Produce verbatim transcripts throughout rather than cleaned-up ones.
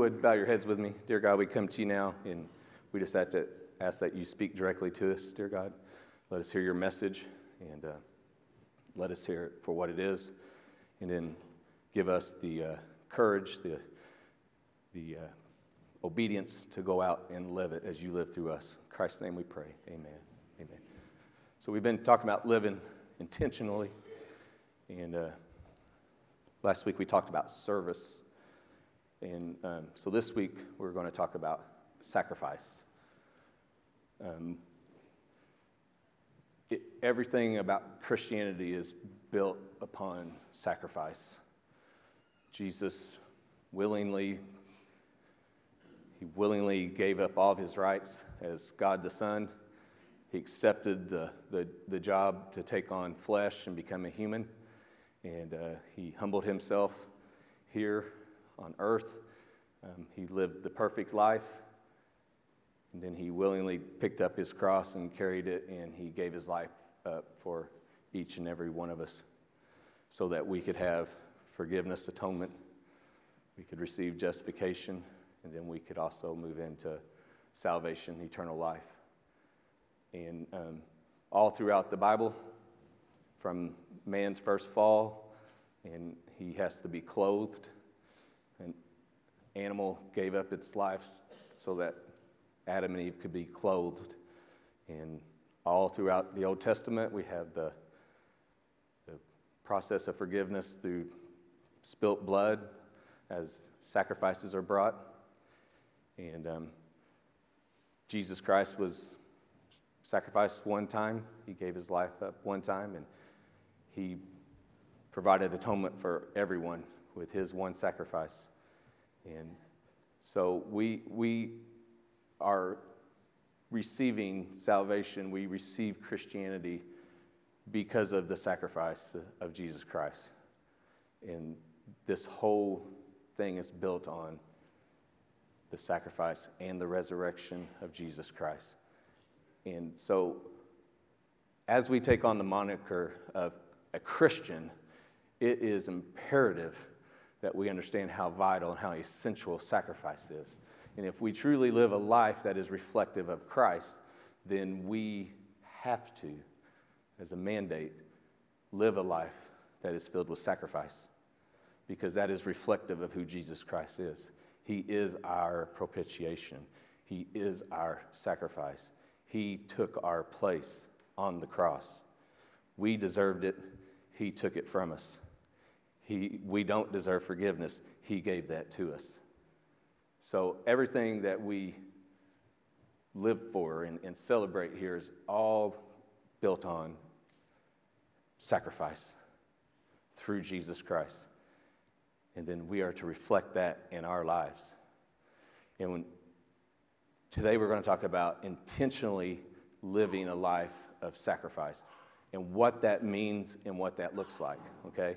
would bow your heads with me. Dear God, we come to you now, and we just have to ask that you speak directly to us, dear God. Let us hear your message, and uh, let us hear it for what it is, and then give us the uh, courage, the the uh, obedience to go out and live it as you live through us. In Christ's name we pray. Amen. Amen. So we've been talking about living intentionally, and uh, last week we talked about service, and um, so this week we're going to talk about sacrifice. Um, it, everything about Christianity is built upon sacrifice. Jesus willingly, he willingly gave up all of his rights as God the Son. He accepted the, the, the job to take on flesh and become a human, and uh, he humbled himself here on earth. Um, he lived the perfect life, and then he willingly picked up his cross and carried it, and he gave his life up for each and every one of us so that we could have forgiveness, atonement, we could receive justification, and then we could also move into salvation, eternal life. And um, all throughout the Bible, from man's first fall, and he has to be clothed. An animal gave up its life so that Adam and Eve could be clothed. And all throughout the Old Testament, we have the, the process of forgiveness through spilt blood as sacrifices are brought. And um, Jesus Christ was sacrificed one time. He gave his life up one time, and he provided atonement for everyone with his one sacrifice. And so we we are receiving salvation. We receive Christianity because of the sacrifice of Jesus Christ. And this whole thing is built on the sacrifice and the resurrection of Jesus Christ. And so, as we take on the moniker of a Christian, it is imperative that we understand how vital and how essential sacrifice is. And if we truly live a life that is reflective of Christ, then we have to, as a mandate, live a life that is filled with sacrifice, because that is reflective of who Jesus Christ is. He is our propitiation. He is our sacrifice. He took our place on the cross. We deserved it. He took it from us. He, we don't deserve forgiveness. He gave that to us. So everything that we live for and, and celebrate here is all built on sacrifice through Jesus Christ. And then we are to reflect that in our lives. And when Today we're going to talk about intentionally living a life of sacrifice and what that means and what that looks like, okay?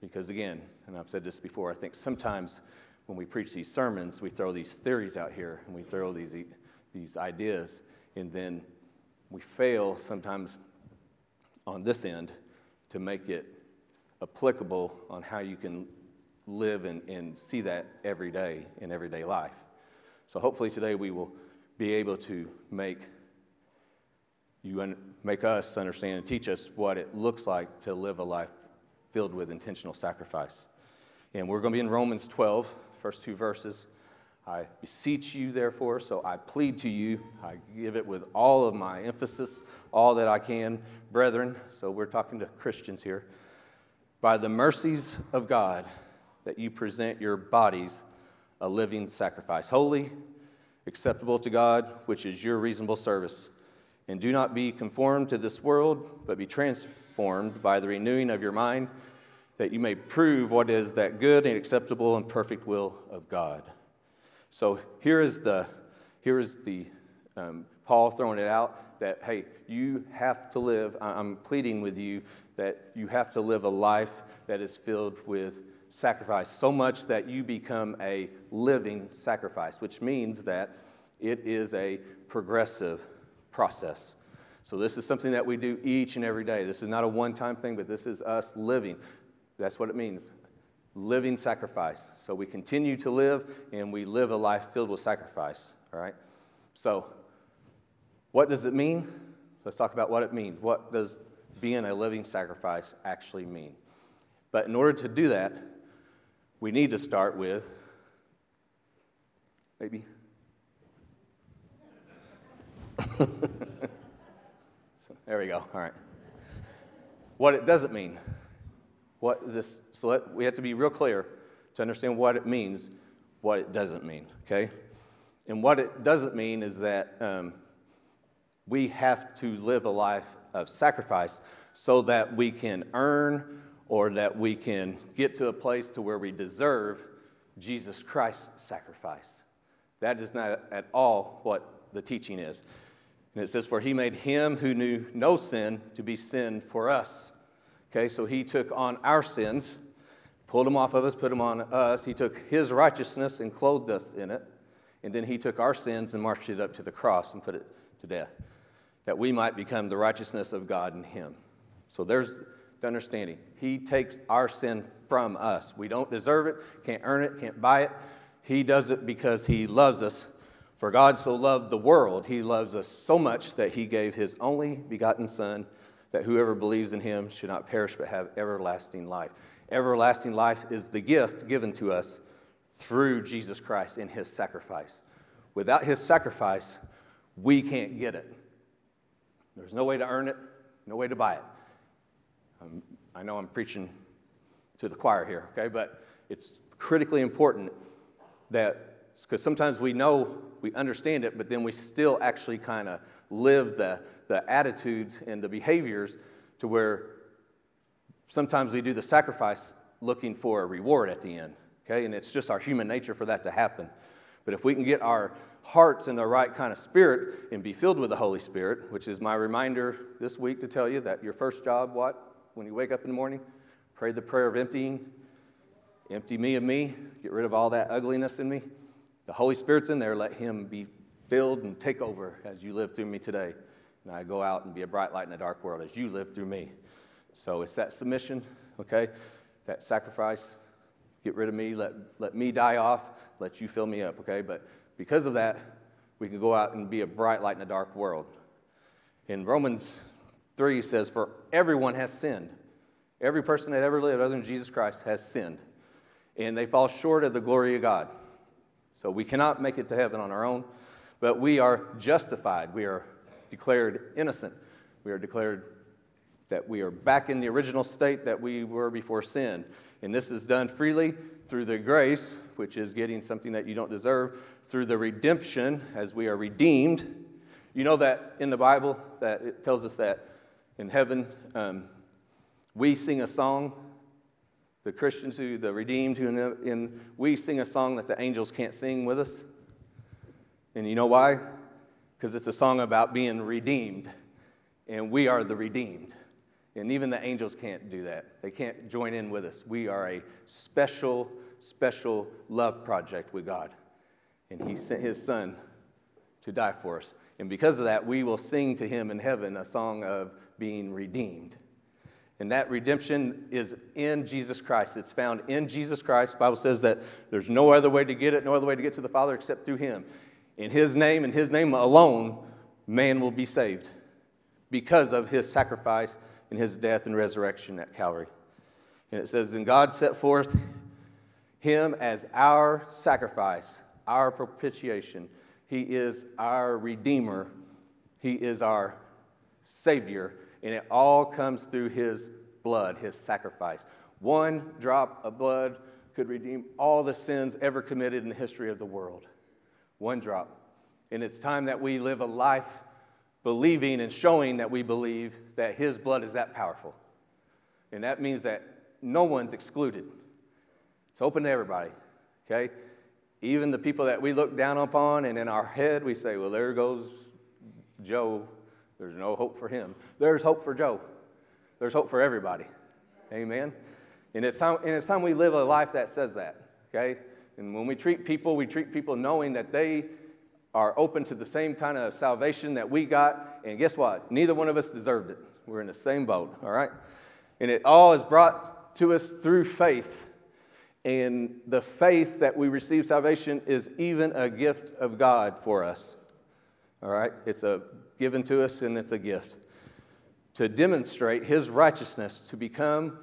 Because again, and I've said this before, I think sometimes when we preach these sermons, we throw these theories out here and we throw these these ideas, and then we fail sometimes on this end to make it applicable on how you can live and, and see that every day in everyday life. So hopefully today we will be able to make you un- make us understand and teach us what it looks like to live a life filled with intentional sacrifice. And we're going to be in Romans twelve, first two verses. I beseech you, therefore, so I plead to you, I give it with all of my emphasis, all that I can, brethren, so we're talking to Christians here, by the mercies of God, that you present your bodies a living sacrifice, holy, acceptable to God, which is your reasonable service. And do not be conformed to this world, but be transformed by the renewing of your mind, that you may prove what is that good and acceptable and perfect will of God. So here is the, here is the um, Paul throwing it out that, hey, you have to live, I'm pleading with you, that you have to live a life that is filled with sacrifice, so much that you become a living sacrifice, which means that it is a progressive process. So this is something that we do each and every day. This is not a one-time thing, but this is us living. That's what it means. living sacrifice. So we continue to live, and we live a life filled with sacrifice, all right? So what does it mean? Let's talk about what it means. What does being a living sacrifice actually mean? But in order to do that, we need to start with, maybe, so, there we go, all right. What it doesn't mean. What this, so let, we have to be real clear to understand what it means, what it doesn't mean, okay? And what it doesn't mean is that um, we have to live a life of sacrifice so that we can earn or that we can get to a place to where we deserve Jesus Christ's sacrifice. That is not at all what the teaching is. And it says, for he made him who knew no sin to be sin for us. Okay, so he took on our sins, pulled them off of us, put them on us. He took his righteousness and clothed us in it. And then he took our sins and marched it up to the cross and put it to death, that we might become the righteousness of God in him. So there's the understanding. He takes our sin from us. We don't deserve it, can't earn it, can't buy it. He does it because he loves us. For God so loved the world, he loves us so much that he gave his only begotten Son, that whoever believes in him should not perish but have everlasting life. Everlasting life is the gift given to us through Jesus Christ in his sacrifice. Without his sacrifice, we can't get it. There's no way to earn it, no way to buy it. Um, I know I'm preaching to the choir here, okay, but it's critically important that, because sometimes we know, we understand it, but then we still actually kind of live the, the attitudes and the behaviors to where sometimes we do the sacrifice looking for a reward at the end, okay? And it's just our human nature for that to happen. But if we can get our hearts in the right kind of spirit and be filled with the Holy Spirit, which is my reminder this week to tell you that your first job, what? When you wake up in the morning, pray the prayer of emptying, empty me of me, get rid of all that ugliness in me. The Holy Spirit's in there. Let him be filled and take over as you live through me today. And I go out and be a bright light in a dark world as you live through me. So it's that submission, okay, that sacrifice. Get rid of me. Let, let me die off. Let you fill me up, okay? But because of that, we can go out and be a bright light in a dark world. In Romans three says, for everyone has sinned. Every person that ever lived other than Jesus Christ has sinned. And they fall short of the glory of God. So we cannot make it to heaven on our own, but we are justified. We are declared innocent. We are declared that we are back in the original state that we were before sin. And this is done freely through the grace, which is getting something that you don't deserve, through the redemption as we are redeemed. You know that in the Bible that it tells us that in heaven um, we sing a song. The Christians who, the redeemed, who in, in, we sing a song that the angels can't sing with us. And you know why? Because it's a song about being redeemed. And we are the redeemed. And even the angels can't do that. They can't join in with us. We are a special, special love project with God. And he sent his Son to die for us. And because of that, we will sing to him in heaven a song of being redeemed. And that redemption is in Jesus Christ. It's found in Jesus Christ. The Bible says that there's no other way to get it, no other way to get to the Father except through him. In his name, in his name alone, man will be saved because of his sacrifice and his death and resurrection at Calvary. And it says, and God set forth him as our sacrifice, our propitiation. He is our Redeemer. He is our Savior. And it all comes through his blood, his sacrifice. One drop of blood could redeem all the sins ever committed in the history of the world. One drop. And it's time that we live a life believing and showing that we believe that his blood is that powerful. And that means that no one's excluded. It's open to everybody, okay? Even the people that we look down upon and in our head we say, well, there goes Joe. There's no hope for him. There's hope for Joe. There's hope for everybody. Amen? And it's time, and it's time we live a life that says that, okay? And when we treat people, we treat people knowing that they are open to the same kind of salvation that we got. And guess what? Neither one of us deserved it. We're in the same boat, all right? And it all is brought to us through faith. And the faith that we receive salvation is even a gift of God for us. All right? It's a given to us, and it's a gift to demonstrate his righteousness, to become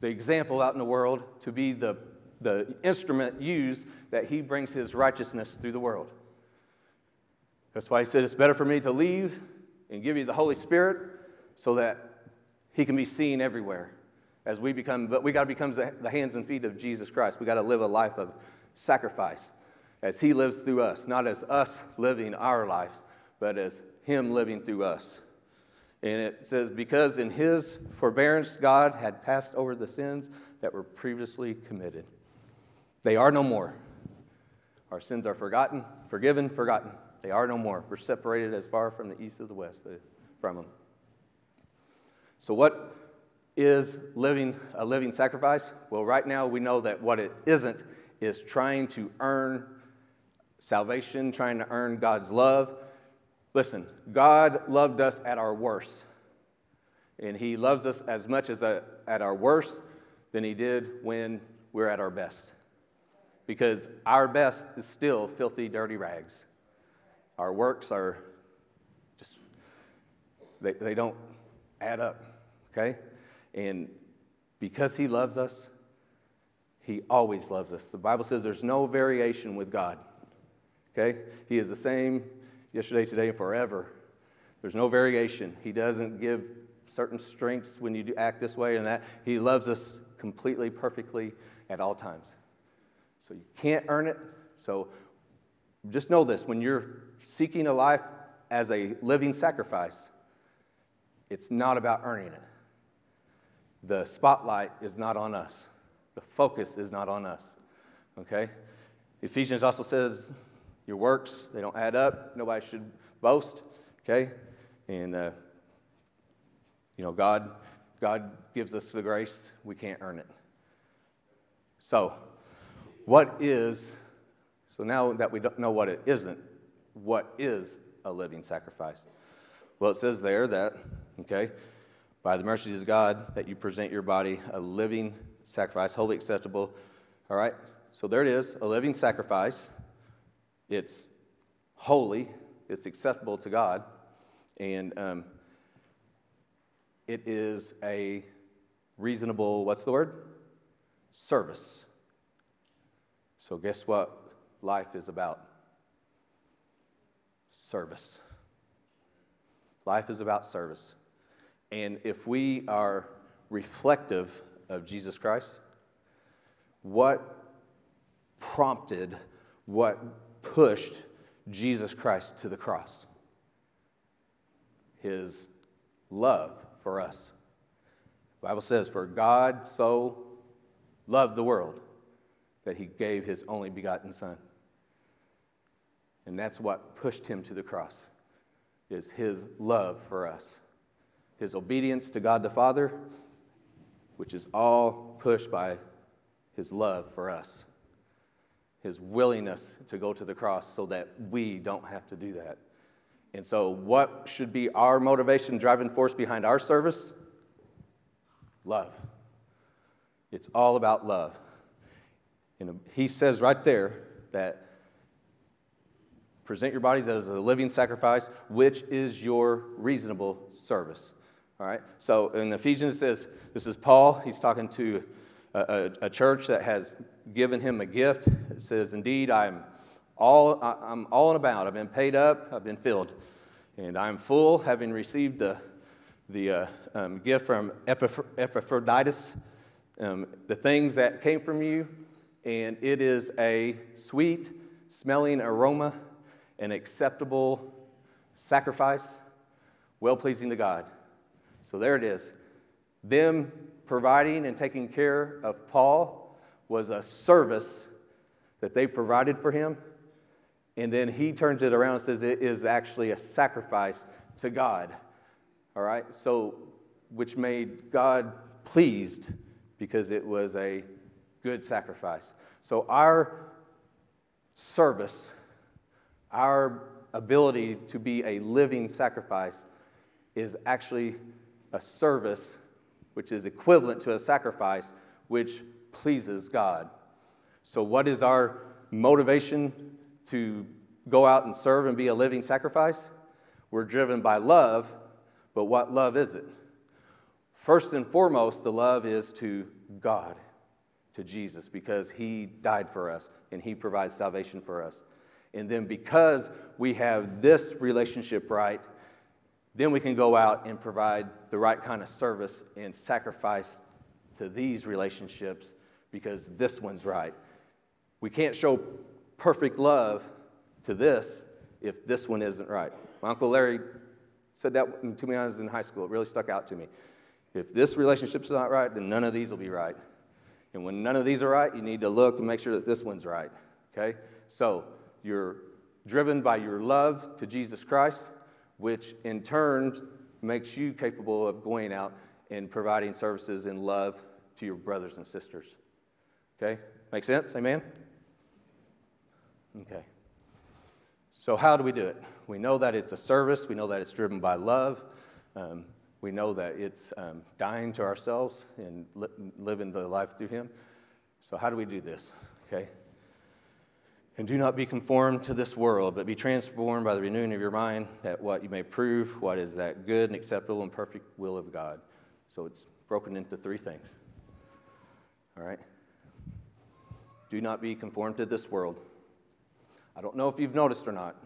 the example out in the world, to be the, the instrument used that he brings his righteousness through the world. That's why he said it's better for me to leave and give you the Holy Spirit so that he can be seen everywhere as we become, but we got to become the hands and feet of Jesus Christ. We got to live a life of sacrifice as he lives through us, not as us living our lives, but as him living through us. And it says, because in his forbearance, God had passed over the sins that were previously committed. They are no more. Our sins are forgotten, forgiven, forgotten. They are no more. We're separated as far from the east as the west from them. So what is living a living sacrifice? Well, right now we know that what it isn't is trying to earn salvation, trying to earn God's love. Listen, God loved us at our worst, and he loves us as much as a, at our worst than he did when we're at our best, because our best is still filthy, dirty rags. Our works are just, they, they don't add up, okay? And because he loves us, he always loves us. The Bible says there's no variation with God, okay? He is the same yesterday, today, and forever. There's no variation. He doesn't give certain strengths when you do act this way and that. He loves us completely, perfectly, at all times. So you can't earn it. So just know this. When you're seeking a life as a living sacrifice, it's not about earning it. The spotlight is not on us. The focus is not on us. Okay? Ephesians also says, your works, they don't add up. Nobody should boast, okay? And, uh, you know, God, God gives us the grace. We can't earn it. So, what is, so now that we don't know what it isn't, what is a living sacrifice? Well, it says there that, okay, by the mercies of God, that you present your body a living sacrifice, wholly acceptable, all right? So there it is, a living sacrifice. It's holy, it's acceptable to God, and um, it is a reasonable, what's the word? Service. So guess what life is about? Service. Life is about service. And if we are reflective of Jesus Christ, what prompted, what pushed Jesus Christ to the cross? His love for us. The Bible says, for God so loved the world that he gave his only begotten son. And that's what pushed him to the cross, is his love for us. His obedience to God the Father, which is all pushed by his love for us. His willingness to go to the cross so that we don't have to do that. And so what should be our motivation, driving force behind our service? Love. It's all about love. And he says right there that present your bodies as a living sacrifice, which is your reasonable service. All right? So in Ephesians, it says, this is Paul. He's talking to A, a church that has given him a gift. It says, indeed, I'm all I'm all and about. I've been paid up. I've been filled. And I'm full, having received the, the uh, um, gift from Epaphroditus, um, the things that came from you. And it is a sweet-smelling aroma, an acceptable sacrifice, well-pleasing to God. So there it is. Them providing and taking care of Paul was a service that they provided for him. And then he turns it around and says it is actually a sacrifice to God. All right? So, which made God pleased because it was a good sacrifice. So our service, our ability to be a living sacrifice is actually a service, which is equivalent to a sacrifice, which pleases God. So what is our motivation to go out and serve and be a living sacrifice? We're driven by love, but what love is it? First and foremost, the love is to God, to Jesus, because he died for us and he provides salvation for us. And then because we have this relationship right, then we can go out and provide the right kind of service and sacrifice to these relationships because this one's right. We can't show perfect love to this if this one isn't right. My Uncle Larry said that to me when I was in high school. It really stuck out to me. If this relationship's not right, then none of these will be right. And when none of these are right, you need to look and make sure that this one's right. Okay? So you're driven by your love to Jesus Christ, which in turn makes you capable of going out and providing services in love to your brothers and sisters. Okay? Make sense? Amen? Okay. So how do we do it? We know that it's a service. We know that it's driven by love. Um, we know that it's um, dying to ourselves and li- living the life through him. So how do we do this? Okay? And do not be conformed to this world, but be transformed by the renewing of your mind, that what you may prove, what is that good and acceptable and perfect will of God. So it's broken into three things. All right? Do not be conformed to this world. I don't know if you've noticed or not.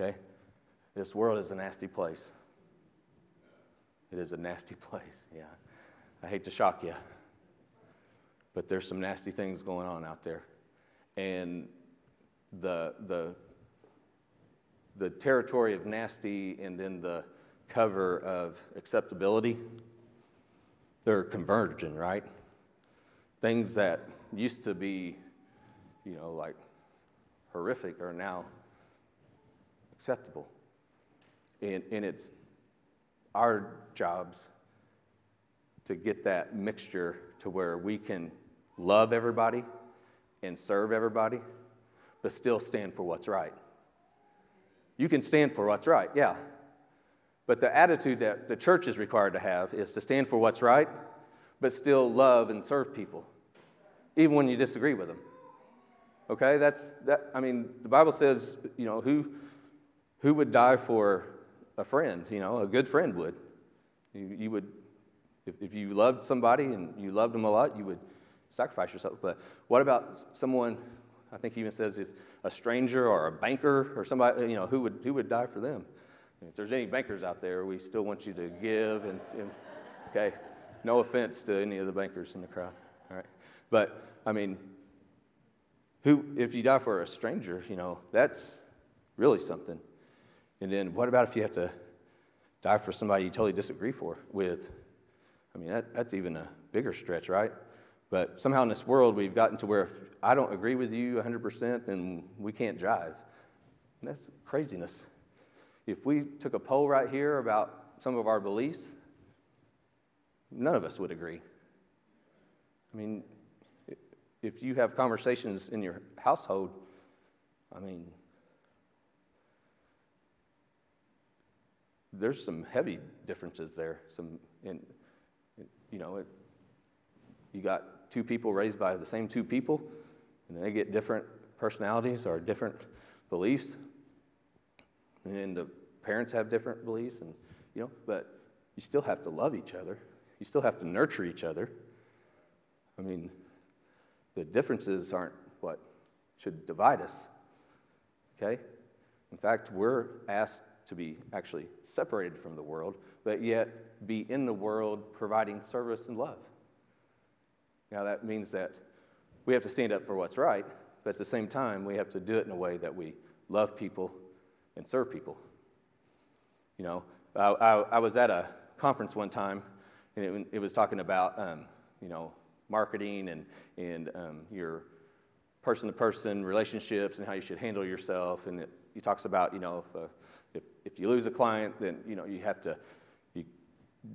Okay? This world is a nasty place. It is a nasty place, yeah. I hate to shock you, but there's some nasty things going on out there. And the the the territory of nasty and then the cover of acceptability, they're converging, right? Things that used to be, you know, like horrific are now acceptable. And and it's our jobs to get that mixture to where we can love everybody and serve everybody, but still stand for what's right. You can stand for what's right, yeah. But the attitude that the church is required to have is to stand for what's right, but still love and serve people, even when you disagree with them. Okay, that's that. I mean, the Bible says, you know, who who would die for a friend? You know, a good friend would. You, you would, if, if you loved somebody and you loved them a lot, you would sacrifice yourself. But what about someone? I think he even says if a stranger or a banker or somebody, you know, who would who would die for them? And if there's any bankers out there, we still want you to give. And, and okay, no offense to any of the bankers in the crowd. All right, but I mean, who? If you die for a stranger, you know, that's really something. And then what about if you have to die for somebody you totally disagree for with? I mean, that, that's even a bigger stretch, right? But somehow in this world, we've gotten to where if I don't agree with you one hundred percent, then we can't jive. And that's craziness. If we took a poll right here about some of our beliefs, none of us would agree. I mean, if you have conversations in your household, I mean, there's some heavy differences there. Some, in, you know, it, you got two people raised by the same two people, and they get different personalities or different beliefs, and then the parents have different beliefs, and you know, but you still have to love each other. You still have to nurture each other. I mean, the differences aren't what should divide us, okay? In fact, we're asked to be actually separated from the world, but yet be in the world providing service and love. Now, that means that we have to stand up for what's right, but at the same time, we have to do it in a way that we love people and serve people. You know, I, I, I was at a conference one time, and it, it was talking about, um, you know, marketing and, and um, your person-to-person relationships and how you should handle yourself. And it, it talks about, you know, if, uh, if, if you lose a client, then, you know, you have to, you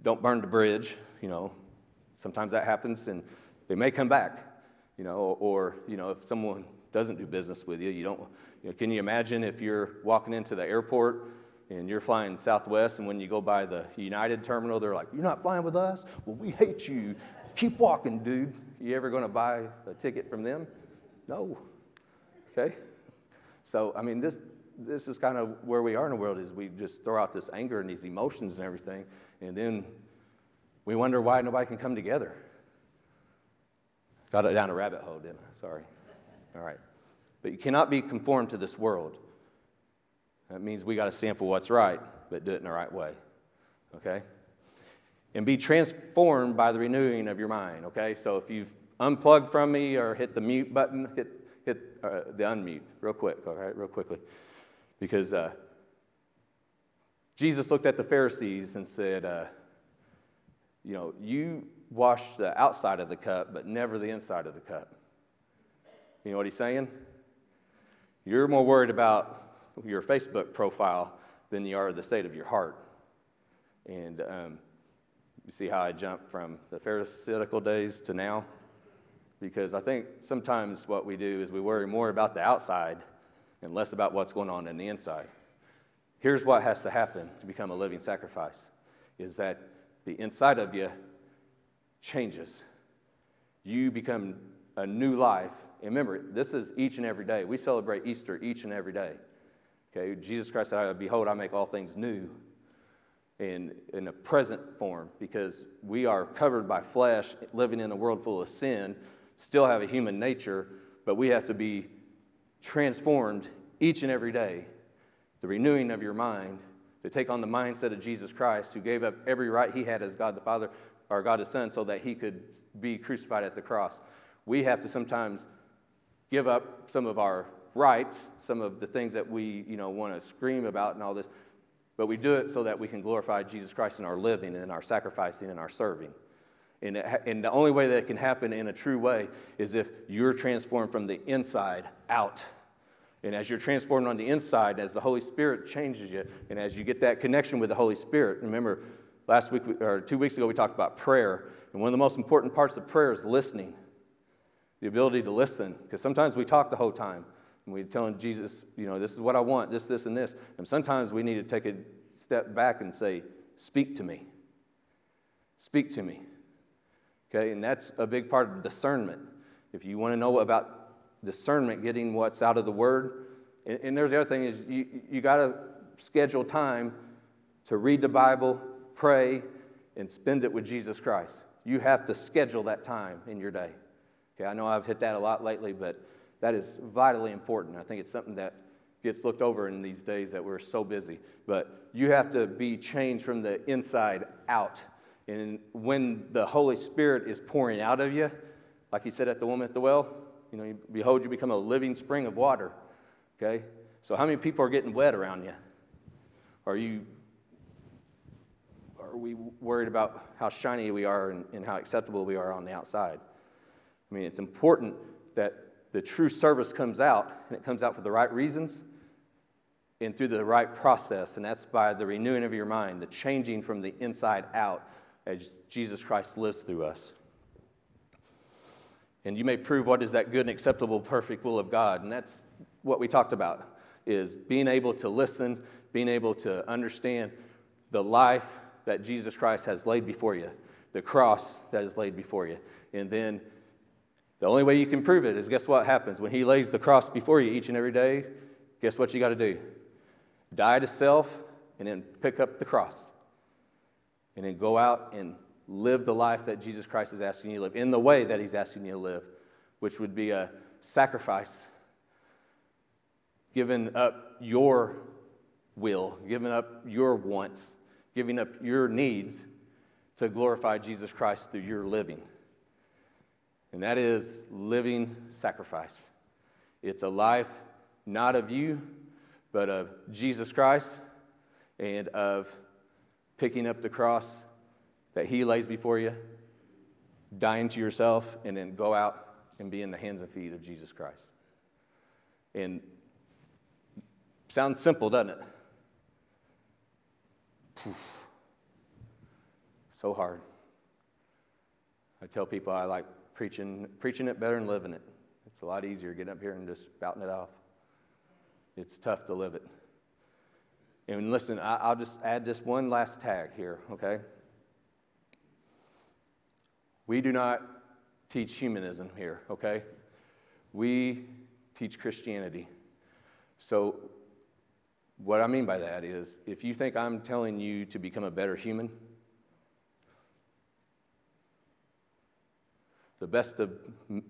don't burn the bridge, you know. Sometimes that happens, and they may come back, you know, or, you know, if someone doesn't do business with you, you don't, you know, can you imagine if you're walking into the airport and you're flying Southwest, and when you go by the United terminal, they're like, you're not flying with us? Well, we hate you. keep walking, dude. You ever going to buy a ticket from them? No. Okay? So, I mean, this this is kind of where we are in the world, is we just throw out this anger and these emotions and everything, and then we wonder why nobody can come together. Got it down a rabbit hole, didn't I? Sorry. All right. But you cannot be conformed to this world. That means we got to stand for what's right, but do it in the right way. Okay? And be transformed by the renewing of your mind. Okay? So if you've unplugged from me or hit the mute button, hit hit uh, the unmute real quick. All right? Real quickly. Because uh, Jesus looked at the Pharisees and said, uh, you know, you wash the outside of the cup, but never the inside of the cup. You know what he's saying? You're more worried about your Facebook profile than you are the state of your heart. And um, you see how I jumped from the Pharisaical days to now? Because I think sometimes what we do is we worry more about the outside and less about what's going on in the inside. Here's what has to happen to become a living sacrifice, is that the inside of you changes. You become a new life. And remember, this is each and every day. We celebrate Easter each and every day. Okay, Jesus Christ said, behold, I make all things new in, in a present form, because we are covered by flesh, living in a world full of sin, still have a human nature, but we have to be transformed each and every day. The renewing of your mind, to take on the mindset of Jesus Christ, who gave up every right he had as God the Father, or God the Son, so that he could be crucified at the cross. We have to sometimes give up some of our rights, some of the things that we, you know, want to scream about and all this, but we do it so that we can glorify Jesus Christ in our living and in our sacrificing and our serving. And, it, and the only way that it can happen in a true way is if you're transformed from the inside out. And as you're transformed on the inside, as the Holy Spirit changes you, and as you get that connection with the Holy Spirit, remember, last week or two weeks ago we talked about prayer, and one of the most important parts of prayer is listening. The ability to listen, because sometimes we talk the whole time, and we're telling Jesus, you know, this is what I want, this, this, and this. And sometimes we need to take a step back and say, speak to me. Speak to me. Okay, and that's a big part of discernment. If you want to know about discernment, getting what's out of the Word, and, and there's the other thing is you, you got to schedule time to read the Bible, pray, and spend it with Jesus Christ. You have to schedule that time in your day. Okay, I know I've hit that a lot lately, but that is vitally important. I think it's something that gets looked over in these days that we're so busy. But you have to be changed from the inside out. And when the Holy Spirit is pouring out of you, like he said at the woman at the well, you know, behold, you become a living spring of water. Okay? So how many people are getting wet around you? Are you are we worried about how shiny we are and, and how acceptable we are on the outside? I mean, it's important that the true service comes out, and it comes out for the right reasons and through the right process, and that's by the renewing of your mind, the changing from the inside out as Jesus Christ lives through us. And you may prove what is that good and acceptable, perfect will of God, and that's what we talked about, is being able to listen, being able to understand the life that Jesus Christ has laid before you, the cross that is laid before you, and then the only way you can prove it is, guess what happens? When he lays the cross before you each and every day, guess what you got to do? Die to self and then pick up the cross. And then go out and live the life that Jesus Christ is asking you to live, in the way that he's asking you to live, which would be a sacrifice, giving up your will, giving up your wants, giving up your needs to glorify Jesus Christ through your living. And that is living sacrifice. It's a life not of you, but of Jesus Christ, and of picking up the cross that he lays before you, dying to yourself, and then go out and be in the hands and feet of Jesus Christ. And sounds simple, doesn't it? Poof. So hard. I tell people I like Preaching, preaching it better than living it. It's a lot easier getting up here and just spouting it off. It's tough to live it. And listen, I, I'll just add this one last tag here, okay? We do not teach humanism here, okay? We teach Christianity. So what I mean by that is, if you think I'm telling you to become a better human, the best of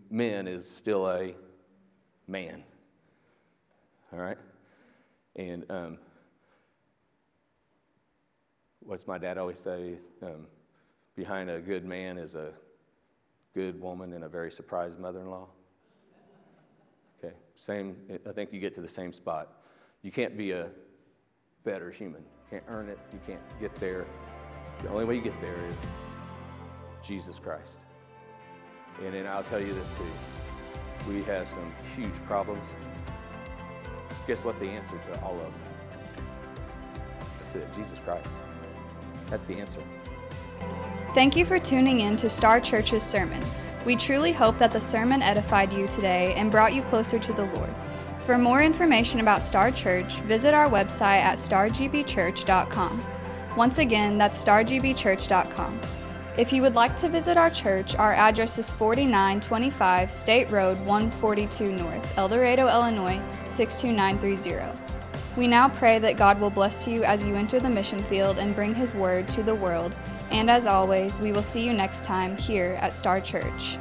men is still a man, all right? And um, what's my dad always say? Um, behind a good man is a good woman and a very surprised mother-in-law. Okay, same, I think you get to the same spot. You can't be a better human. You can't earn it. You can't get there. The only way you get there is Jesus Christ. And then I'll tell you this too. We have some huge problems. Guess what the answer to all of them? That's it, Jesus Christ. That's the answer. Thank you for tuning in to Star Church's sermon. We truly hope that the sermon edified you today and brought you closer to the Lord. For more information about Star Church, visit our website at star g b church dot com. Once again, that's star g b church dot com. If you would like to visit our church, our address is forty-nine twenty-five State Road one forty-two North, El Dorado, Illinois, six two nine three zero. We now pray that God will bless you as you enter the mission field and bring His word to the world. And as always, we will see you next time here at Star Church.